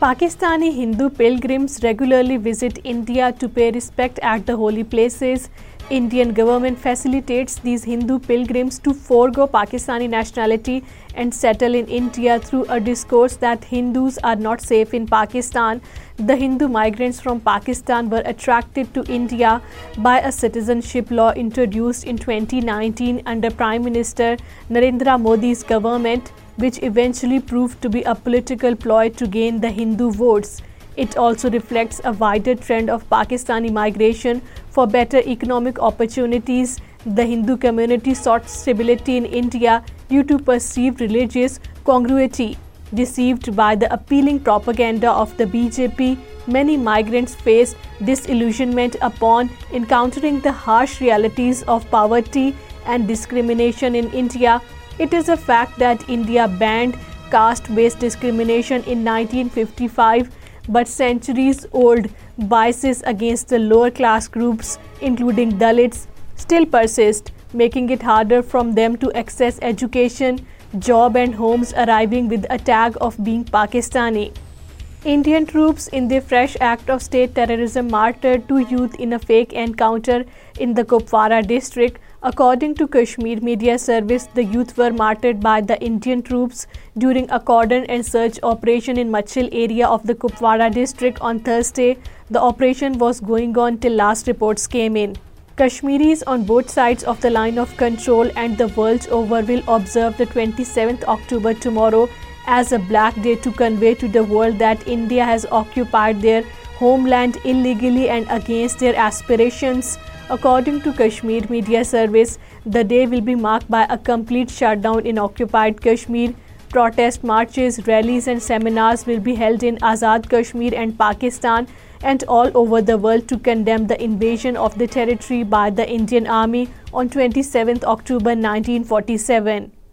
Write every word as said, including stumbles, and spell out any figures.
Pakistani Hindu pilgrims regularly visit India to pay respect at the holy places. Indian government facilitates these Hindu pilgrims to forego Pakistani nationality and settle in India through a discourse that Hindus are not safe in Pakistan. The Hindu migrants from Pakistan were attracted to India by a citizenship law introduced in twenty nineteen under Prime Minister Narendra Modi's government, which eventually proved to be a political ploy to gain the Hindu votes. It also reflects a wider trend of Pakistani migration for better economic opportunities. The Hindu community sought stability in India due to perceived religious congruity. Deceived by the appealing propaganda of the B J P, many migrants faced disillusionment upon encountering the harsh realities of poverty and discrimination in India. It is a fact that India banned caste-based discrimination in nineteen fifty-five, but centuries-old biases against the lower-class groups, including Dalits, still persist, making it harder from them to access education, job and homes, arriving with a tag of being Pakistani. Indian troops in their fresh act of state terrorism martyred two youth in a fake encounter in the Kupwara district. According to Kashmir Media Service, the youth were martyred by the Indian troops during a cordon and search operation in Machil area of the Kupwara district on Thursday. The operation was going on till last reports came in. Kashmiris on both sides of the line of control and the world over will observe the twenty-seventh of October tomorrow as a black day to convey to the world that India has occupied their homeland illegally and against their aspirations. According to Kashmir Media Service, the day will be marked by a complete shutdown in occupied Kashmir. Protest marches, rallies and seminars will be held in Azad Kashmir and Pakistan and all over the world to condemn the invasion of the territory by the Indian Army on twenty-seventh of October nineteen forty-seven.